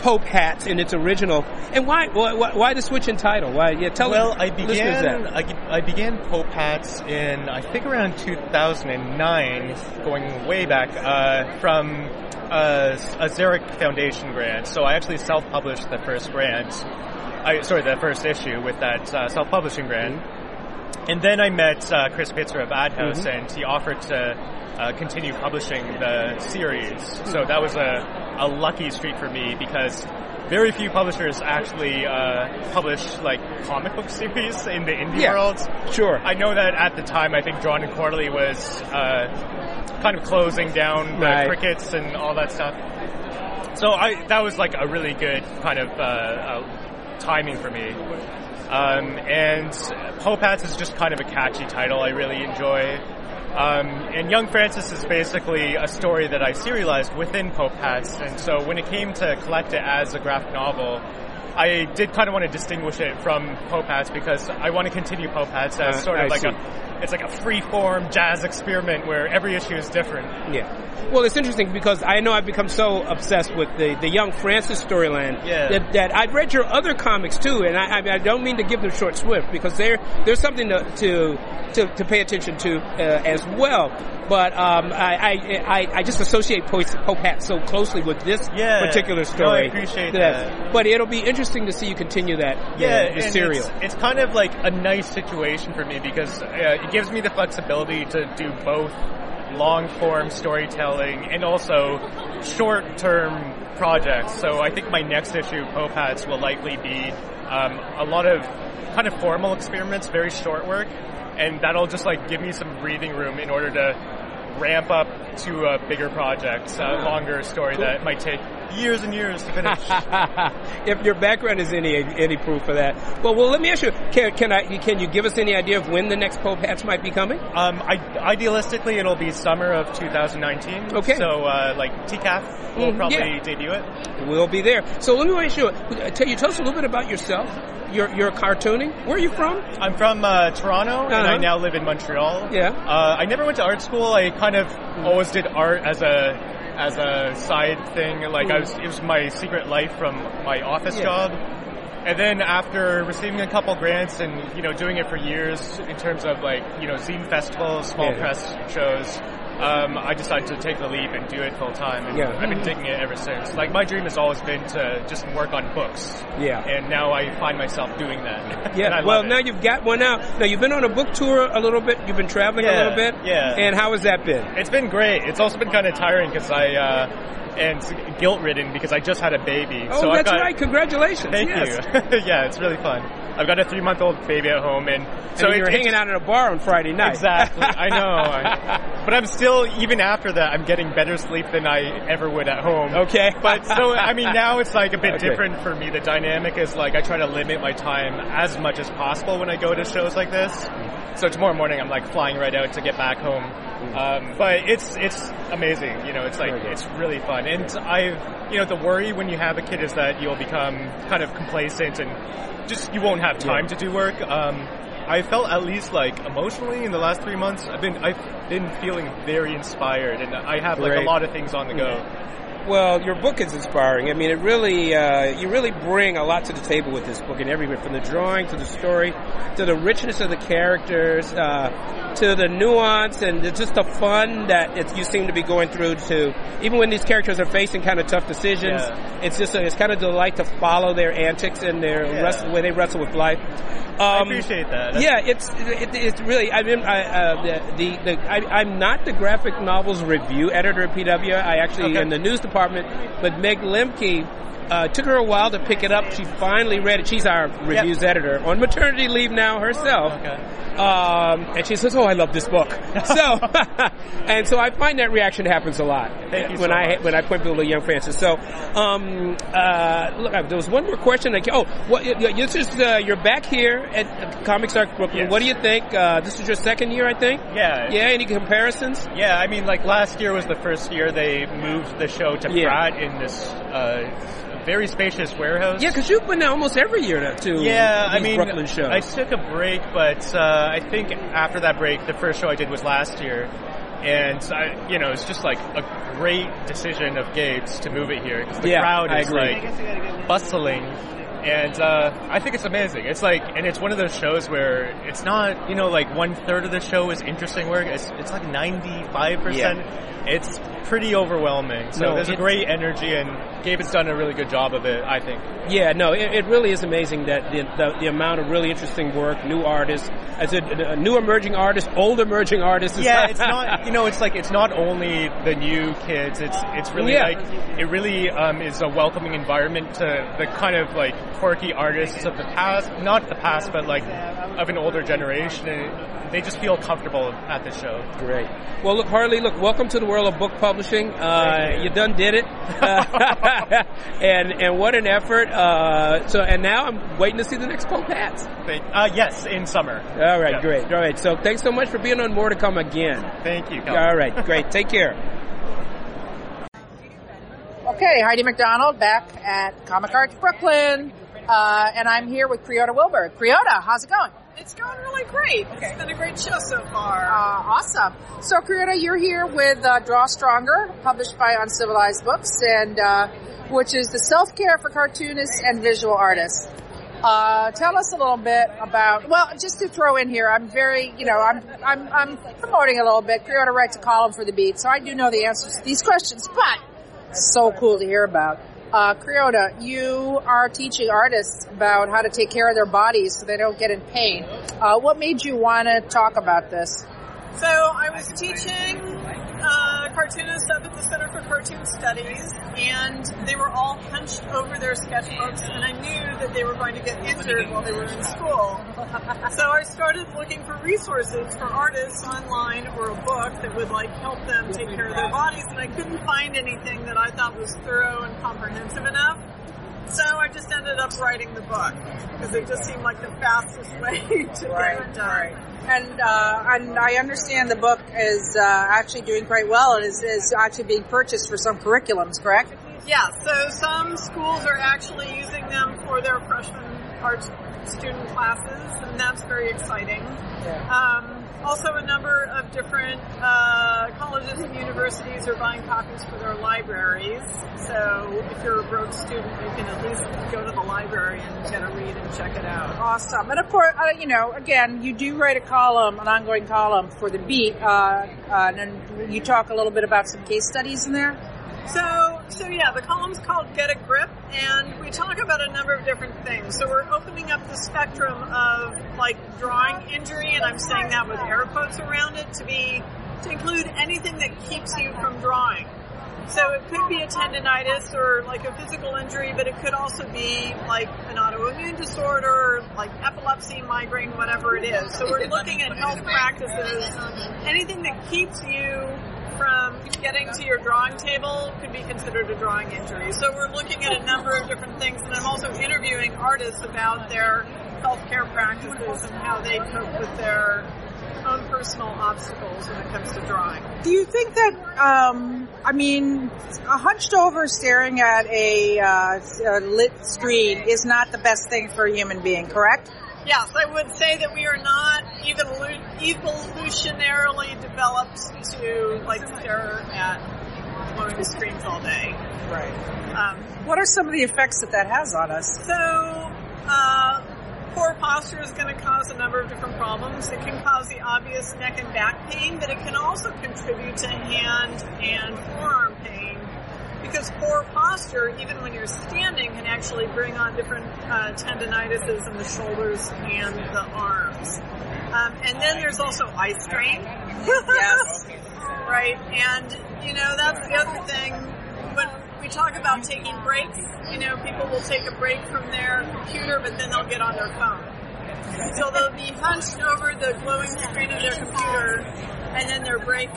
Pope Hats in its original, and why why, why the switch in title? Why? Yeah, tell well, I began that. I, I began Pope Hats in I think around two thousand nine, going way back uh, from uh, a Zarek Foundation grant. So I actually self-published the first grant. I sorry, the first issue with that uh, self-publishing grant, mm-hmm. and then I met uh, Chris Pitzer of Ad House, mm-hmm. and he offered to. Uh, continue publishing the series. So that was a, a lucky streak for me because very few publishers actually uh, publish like comic book series in the indie yeah, world. Sure. I know that at the time, I think Drawn and Quarterly was uh, kind of closing down the right. Crickets and all that stuff. So I that was like a really good kind of uh, uh, timing for me. Um, and Popats is just kind of a catchy title I really enjoy. Um, and Young Francis is basically a story that I serialized within Popats. And so when it came to collect it as a graphic novel, I did kind of want to distinguish it from Popats because I want to continue Popats as uh, sort of I like see. a, it's like a free-form jazz experiment where every issue is different. Yeah. Well, it's interesting because I know I've become so obsessed with the, the Young Francis storyline yeah. that, that I've read your other comics too, and I, I mean I don't mean to give them short shrift because they're, there's something to, to to to pay attention to uh, as well. But um, I, I I I just associate Popats so closely with this yeah. particular story. No, I appreciate yes. that. But it'll be interesting. Interesting to see you continue that. Yeah, the serial. It's, it's kind of like a nice situation for me because uh, it gives me the flexibility to do both long-form storytelling and also short-term projects. So I think my next issue, Popats, will likely be um, a lot of kind of formal experiments, very short work, and that'll just like give me some breathing room in order to ramp up to a bigger project, a uh, longer story cool. that might take years and years to finish. If your background is any any proof for that. Well, well, let me ask you: Can, can I? Can you give us any idea of when the next Popats might be coming? Um, I, idealistically, it'll be summer of twenty nineteen. Okay. So, uh, like T C A F will mm-hmm. probably yeah. debut it. We'll be there. So let me ask you: Tell you, tell us a little bit about yourself. Your your cartooning. Where are you from? I'm from uh, Toronto, uh-huh. and I now live in Montreal. Yeah. Uh, I never went to art school. I kind of mm-hmm. always did art as a. as a side thing, like I was, it was my secret life from my office yeah. job. And then after receiving a couple grants and, you know, doing it for years in terms of like, you know, zine festivals, small yeah. press shows, um, I decided to take the leap and do it full time. And yeah. I've been digging it ever since. Like my dream has always been to just work on books. Yeah. And now I find myself doing that. Yeah. And I well, love it. Now you've got one out. Now you've been on a book tour a little bit. You've been traveling yeah. a little bit. Yeah. And how has that been? It's been great. It's also been kind of tiring because I, uh, and guilt-ridden because I just had a baby. Oh, so that's I've got, right. Congratulations. Thank yes. you. Yeah, it's really fun. I've got a three-month-old baby at home. And so and it, you're hanging out in a bar on Friday night. Exactly. I know. I, but I'm still, even after that, I'm getting better sleep than I ever would at home. Okay. But so, I mean, now it's like a bit okay. different for me. The dynamic is like I try to limit my time as much as possible when I go to shows like this. So tomorrow morning, I'm like flying right out to get back home. Um, but it's it's amazing. You know, it's like, it's really fun. And I've, you know, the worry when you have a kid is that you'll become kind of complacent and just you won't have time yeah. to do work. Um, I felt at least like emotionally in the last three months, I've been I've been feeling very inspired, and I have like Great. a lot of things on the go. Well, your book is inspiring. I mean, it really uh, you really bring a lot to the table with this book, and everywhere from the drawing to the story to the richness of the characters uh, to the nuance and just the fun that it, you seem to be going through. To even when these characters are facing kind of tough decisions, yeah. it's just a, it's kind of a delight to follow their antics and their yeah. wrestle, way they wrestle with life. Um, I appreciate that. That's yeah, it's it, it's really. I mean, I, uh, the the, the I, I'm not the graphic novels review editor at P W. I actually okay. in the news department, but Meg Lemke uh, took her a while to pick it up. She finally read it. She's our reviews yep. editor on maternity leave now herself. Okay. Um, and she says, "Oh, I love this book." So, and so I find that reaction happens a lot Thank you when so I much. when I point people to Young Francis. So, um, uh, look, there was one more question. Like, oh, what, this is uh, you're back here at Comic Arts Brooklyn. Yes. What do you think? Uh, this is your second year, I think. Yeah. Yeah. Any comparisons? Yeah, I mean, like last year was the first year they moved the show to yeah. Pratt in this uh, very spacious warehouse. Yeah, because you've been there almost every year to these yeah, I mean, Brooklyn shows. I took a break, but uh, I think after that break, the first show I did was last year. And, I, you know, it's just like a great decision of Gates to move it here because the yeah, crowd is like bustling. And uh, I think it's amazing. It's like, and it's one of those shows where it's not, you know, like one third of the show is interesting work. It's, it's like ninety-five percent. Yeah. It's pretty overwhelming. So no, there's it, a great energy, and Javits done a really good job of it, I think. Yeah, no, it, it really is amazing that the, the the amount of really interesting work, new artists, as a, a new emerging artists, old emerging artists. Yeah, it's not, you know, it's like it's not only the new kids. It's it's really yeah. like it really um, is a welcoming environment to the kind of like quirky artists of the past, not the past, but like of an older generation. And they just feel comfortable at the show. Great. Well, look, Harley, look, welcome to the world of book publishing. Uh, you. you done did it. Uh, and and what an effort. Uh, so and now I'm waiting to see the next Pope Hats. Uh, yes, in summer. All right, yes. Great. All right, so thanks so much for being on. More to come again. Thank you. Calvin. All right, great. Take care. Okay, Heidi McDonald back at Comic Arts Brooklyn. Uh, and I'm here with Creota Wilbur. Creota, how's it going? It's going really great. Okay. It's been a great show so far. Uh, awesome. So, Creota, you're here with uh, Draw Stronger, published by Uncivilized Books, and uh, which is the self-care for cartoonists and visual artists. Uh, tell us a little bit about, well, just to throw in here, I'm very, you know, I'm I'm, I'm promoting a little bit. Creota writes a column for The Beat, so I do know the answers to these questions, but it's so cool to hear about. Uh, Creota, you are teaching artists about how to take care of their bodies so they don't get in pain. Uh, what made you want to talk about this? So I was teaching uh, cartoonists up at the Center for Cartoon Studies, and they were all hunched over their sketchbooks, and I knew that they were going to get injured while they were in school. So I started looking for resources for artists online or a book that would like help them take care of their bodies, and I couldn't find anything that I thought was thorough and comprehensive enough. So I just ended up writing the book because it just seemed like the fastest way to right, get it done. Right. And uh, and I understand the book is uh, actually doing quite well and is, is actually being purchased for some curriculums, correct? Yeah. So some schools are actually using them for their freshman arts student classes, and that's very exciting. Yeah. Um, also, a number of different uh, colleges and universities are buying copies for their libraries. So if you're a Broad student, you can at least go to the library and get a read and check it out. Awesome. And of course, uh, you know, again, you do write a column, an ongoing column for The Beat, uh, uh, and you talk a little bit about some case studies in there. So, so yeah, the column's called Get a Grip, and we talk about a number of different things. So we're opening up the spectrum of, like, drawing injury, and I'm saying that with air quotes around it, to be, to include anything that keeps you from drawing. So it could be a tendinitis or, like, a physical injury, but it could also be, like, an autoimmune disorder, like epilepsy, migraine, whatever it is. So we're looking at health practices, anything that keeps you from getting to your drawing table could be considered a drawing injury. So we're looking at a number of different things, and I'm also interviewing artists about their self-care practices and how they cope with their own personal obstacles when it comes to drawing. Do you think that, um, I mean, a hunched over staring at a, uh, a lit screen is not the best thing for a human being, correct? Yes, I would say that we are not evolu- evolutionarily developed to, like, stare at glowing screens all day. Right. Um, what are some of the effects that that has on us? So, uh, poor posture is going to cause a number of different problems. It can cause the obvious neck and back pain, but it can also contribute to hand and forearm pain. Because poor posture, even when you're standing, can actually bring on different uh, tendinitises in the shoulders and the arms. Um, and then there's also eye strain. Yes. Right. And, you know, that's the other thing. When we talk about taking breaks, you know, people will take a break from their computer, but then they'll get on their phone. So they'll be hunched over the glowing screen of their computer, and then their break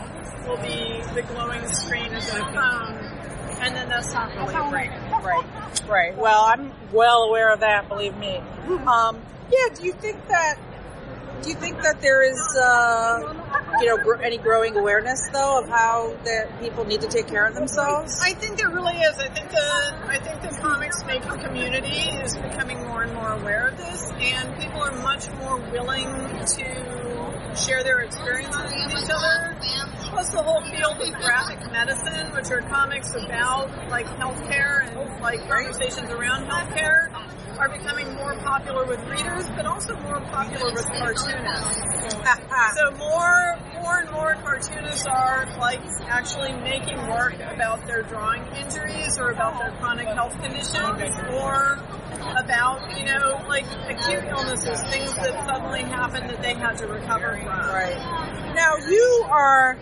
will be the glowing screen of their phone. And then that's not really great. Right, right. Well, I'm well aware of that, believe me. Um, yeah, do you think that, do you think that there is, uh, you know, gr- any growing awareness, though, of how that people need to take care of themselves? I think there really is. I think the, I think the comics maker community is becoming more and more aware of this, and people are much more willing to share their experiences with each other. Plus the whole field of graphic medicine, which are comics about, like, healthcare and, like, conversations around healthcare, are becoming more popular with readers, but also more popular with cartoonists. So more more and more cartoonists are like actually making work about their drawing injuries or about their chronic health conditions or about, you know, like acute illnesses, things that suddenly happened that they had to recover from. Right. Now you are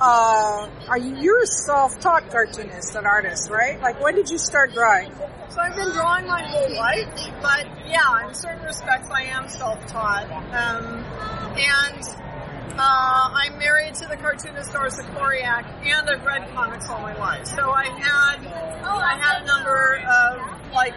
uh are you, you're a self-taught cartoonist and artist, right? Like when did you start drawing? So I've been drawing my whole life, but yeah, in certain respects I am self-taught. Um, and uh, I'm married to the cartoonist Darza Koryak, and I've read comics all my life. So I've had, oh, I had a number of, like,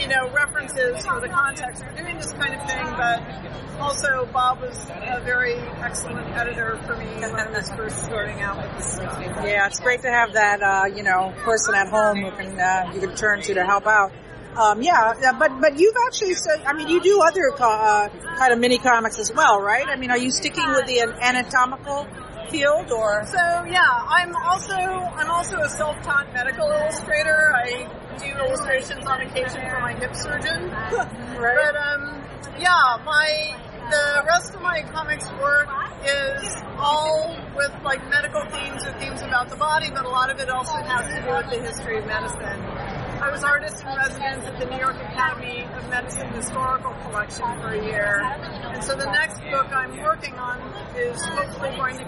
you know, references for the context for doing this kind of thing, but also Bob was a very excellent editor for me when I was first starting out with this stuff. Yeah, it's great to have that, uh, you know, person at home who can, uh, you can turn to to help out. Um, yeah, but but you've actually said, I mean, you do other co- uh, kind of mini comics as well, right? I mean, are you sticking with the anatomical field or? So yeah, I'm also I'm also a self-taught medical illustrator. I do illustrations on occasion for my hip surgeon. Right. But um, yeah, my the rest of my comics work is all with like medical themes or themes about the body, but a lot of it also has to do with the history of medicine. I was artist in residence at the New York Academy of Medicine Historical Collection for a year. And so the next book I'm working on is hopefully going to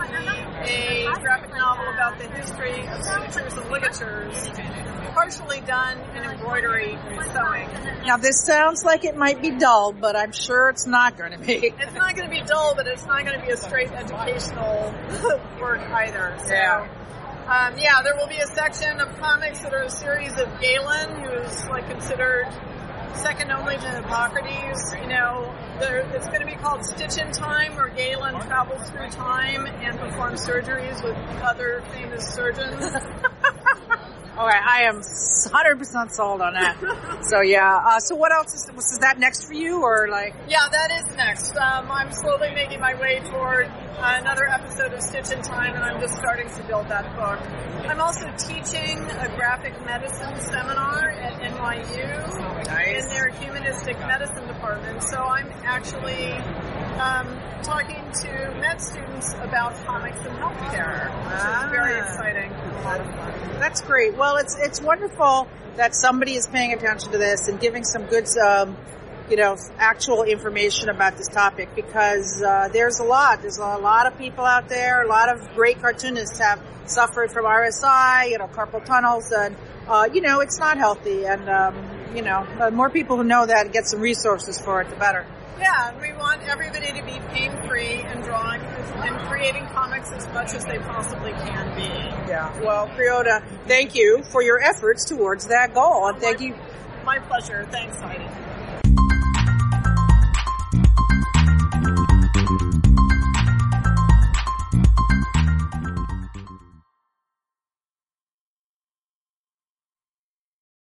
be a graphic novel about the history of sutures and ligatures, partially done in embroidery and sewing. Now this sounds like it might be dull, but I'm sure it's not going to be. It's not going to be dull, but it's not going to be a straight educational work either. So. Yeah. Um, yeah, there will be a section of comics that are a series of Galen, who's like considered second only to Hippocrates. You know, there, it's going to be called Stitch in Time, where Galen travels through time and performs surgeries with other famous surgeons. Okay, I am one hundred percent sold on that. So yeah, uh, so what else is, is that next for you or like? Yeah, that is next. Um, I'm slowly making my way toward another episode of Stitch in Time and I'm just starting to build that book. I'm also teaching a graphic medicine seminar at N Y U nice. In their humanistic medicine department. So I'm actually um, talking to med students about comics and healthcare, which ah. is very exciting. That's great. Well, it's it's wonderful that somebody is paying attention to this and giving some good, um, you know, actual information about this topic because uh, there's a lot. There's a lot of people out there. A lot of great cartoonists have suffered from R S I, you know, carpal tunnels, and uh, you know, it's not healthy. And um, you know, the more people who know that and get some resources for it, the better. Yeah, and we want everybody to be pain-free and drawing and creating comics as much as they possibly can be. Yeah, well, Creota, thank you for your efforts towards that goal. And thank you. My pleasure. Thanks, Heidi.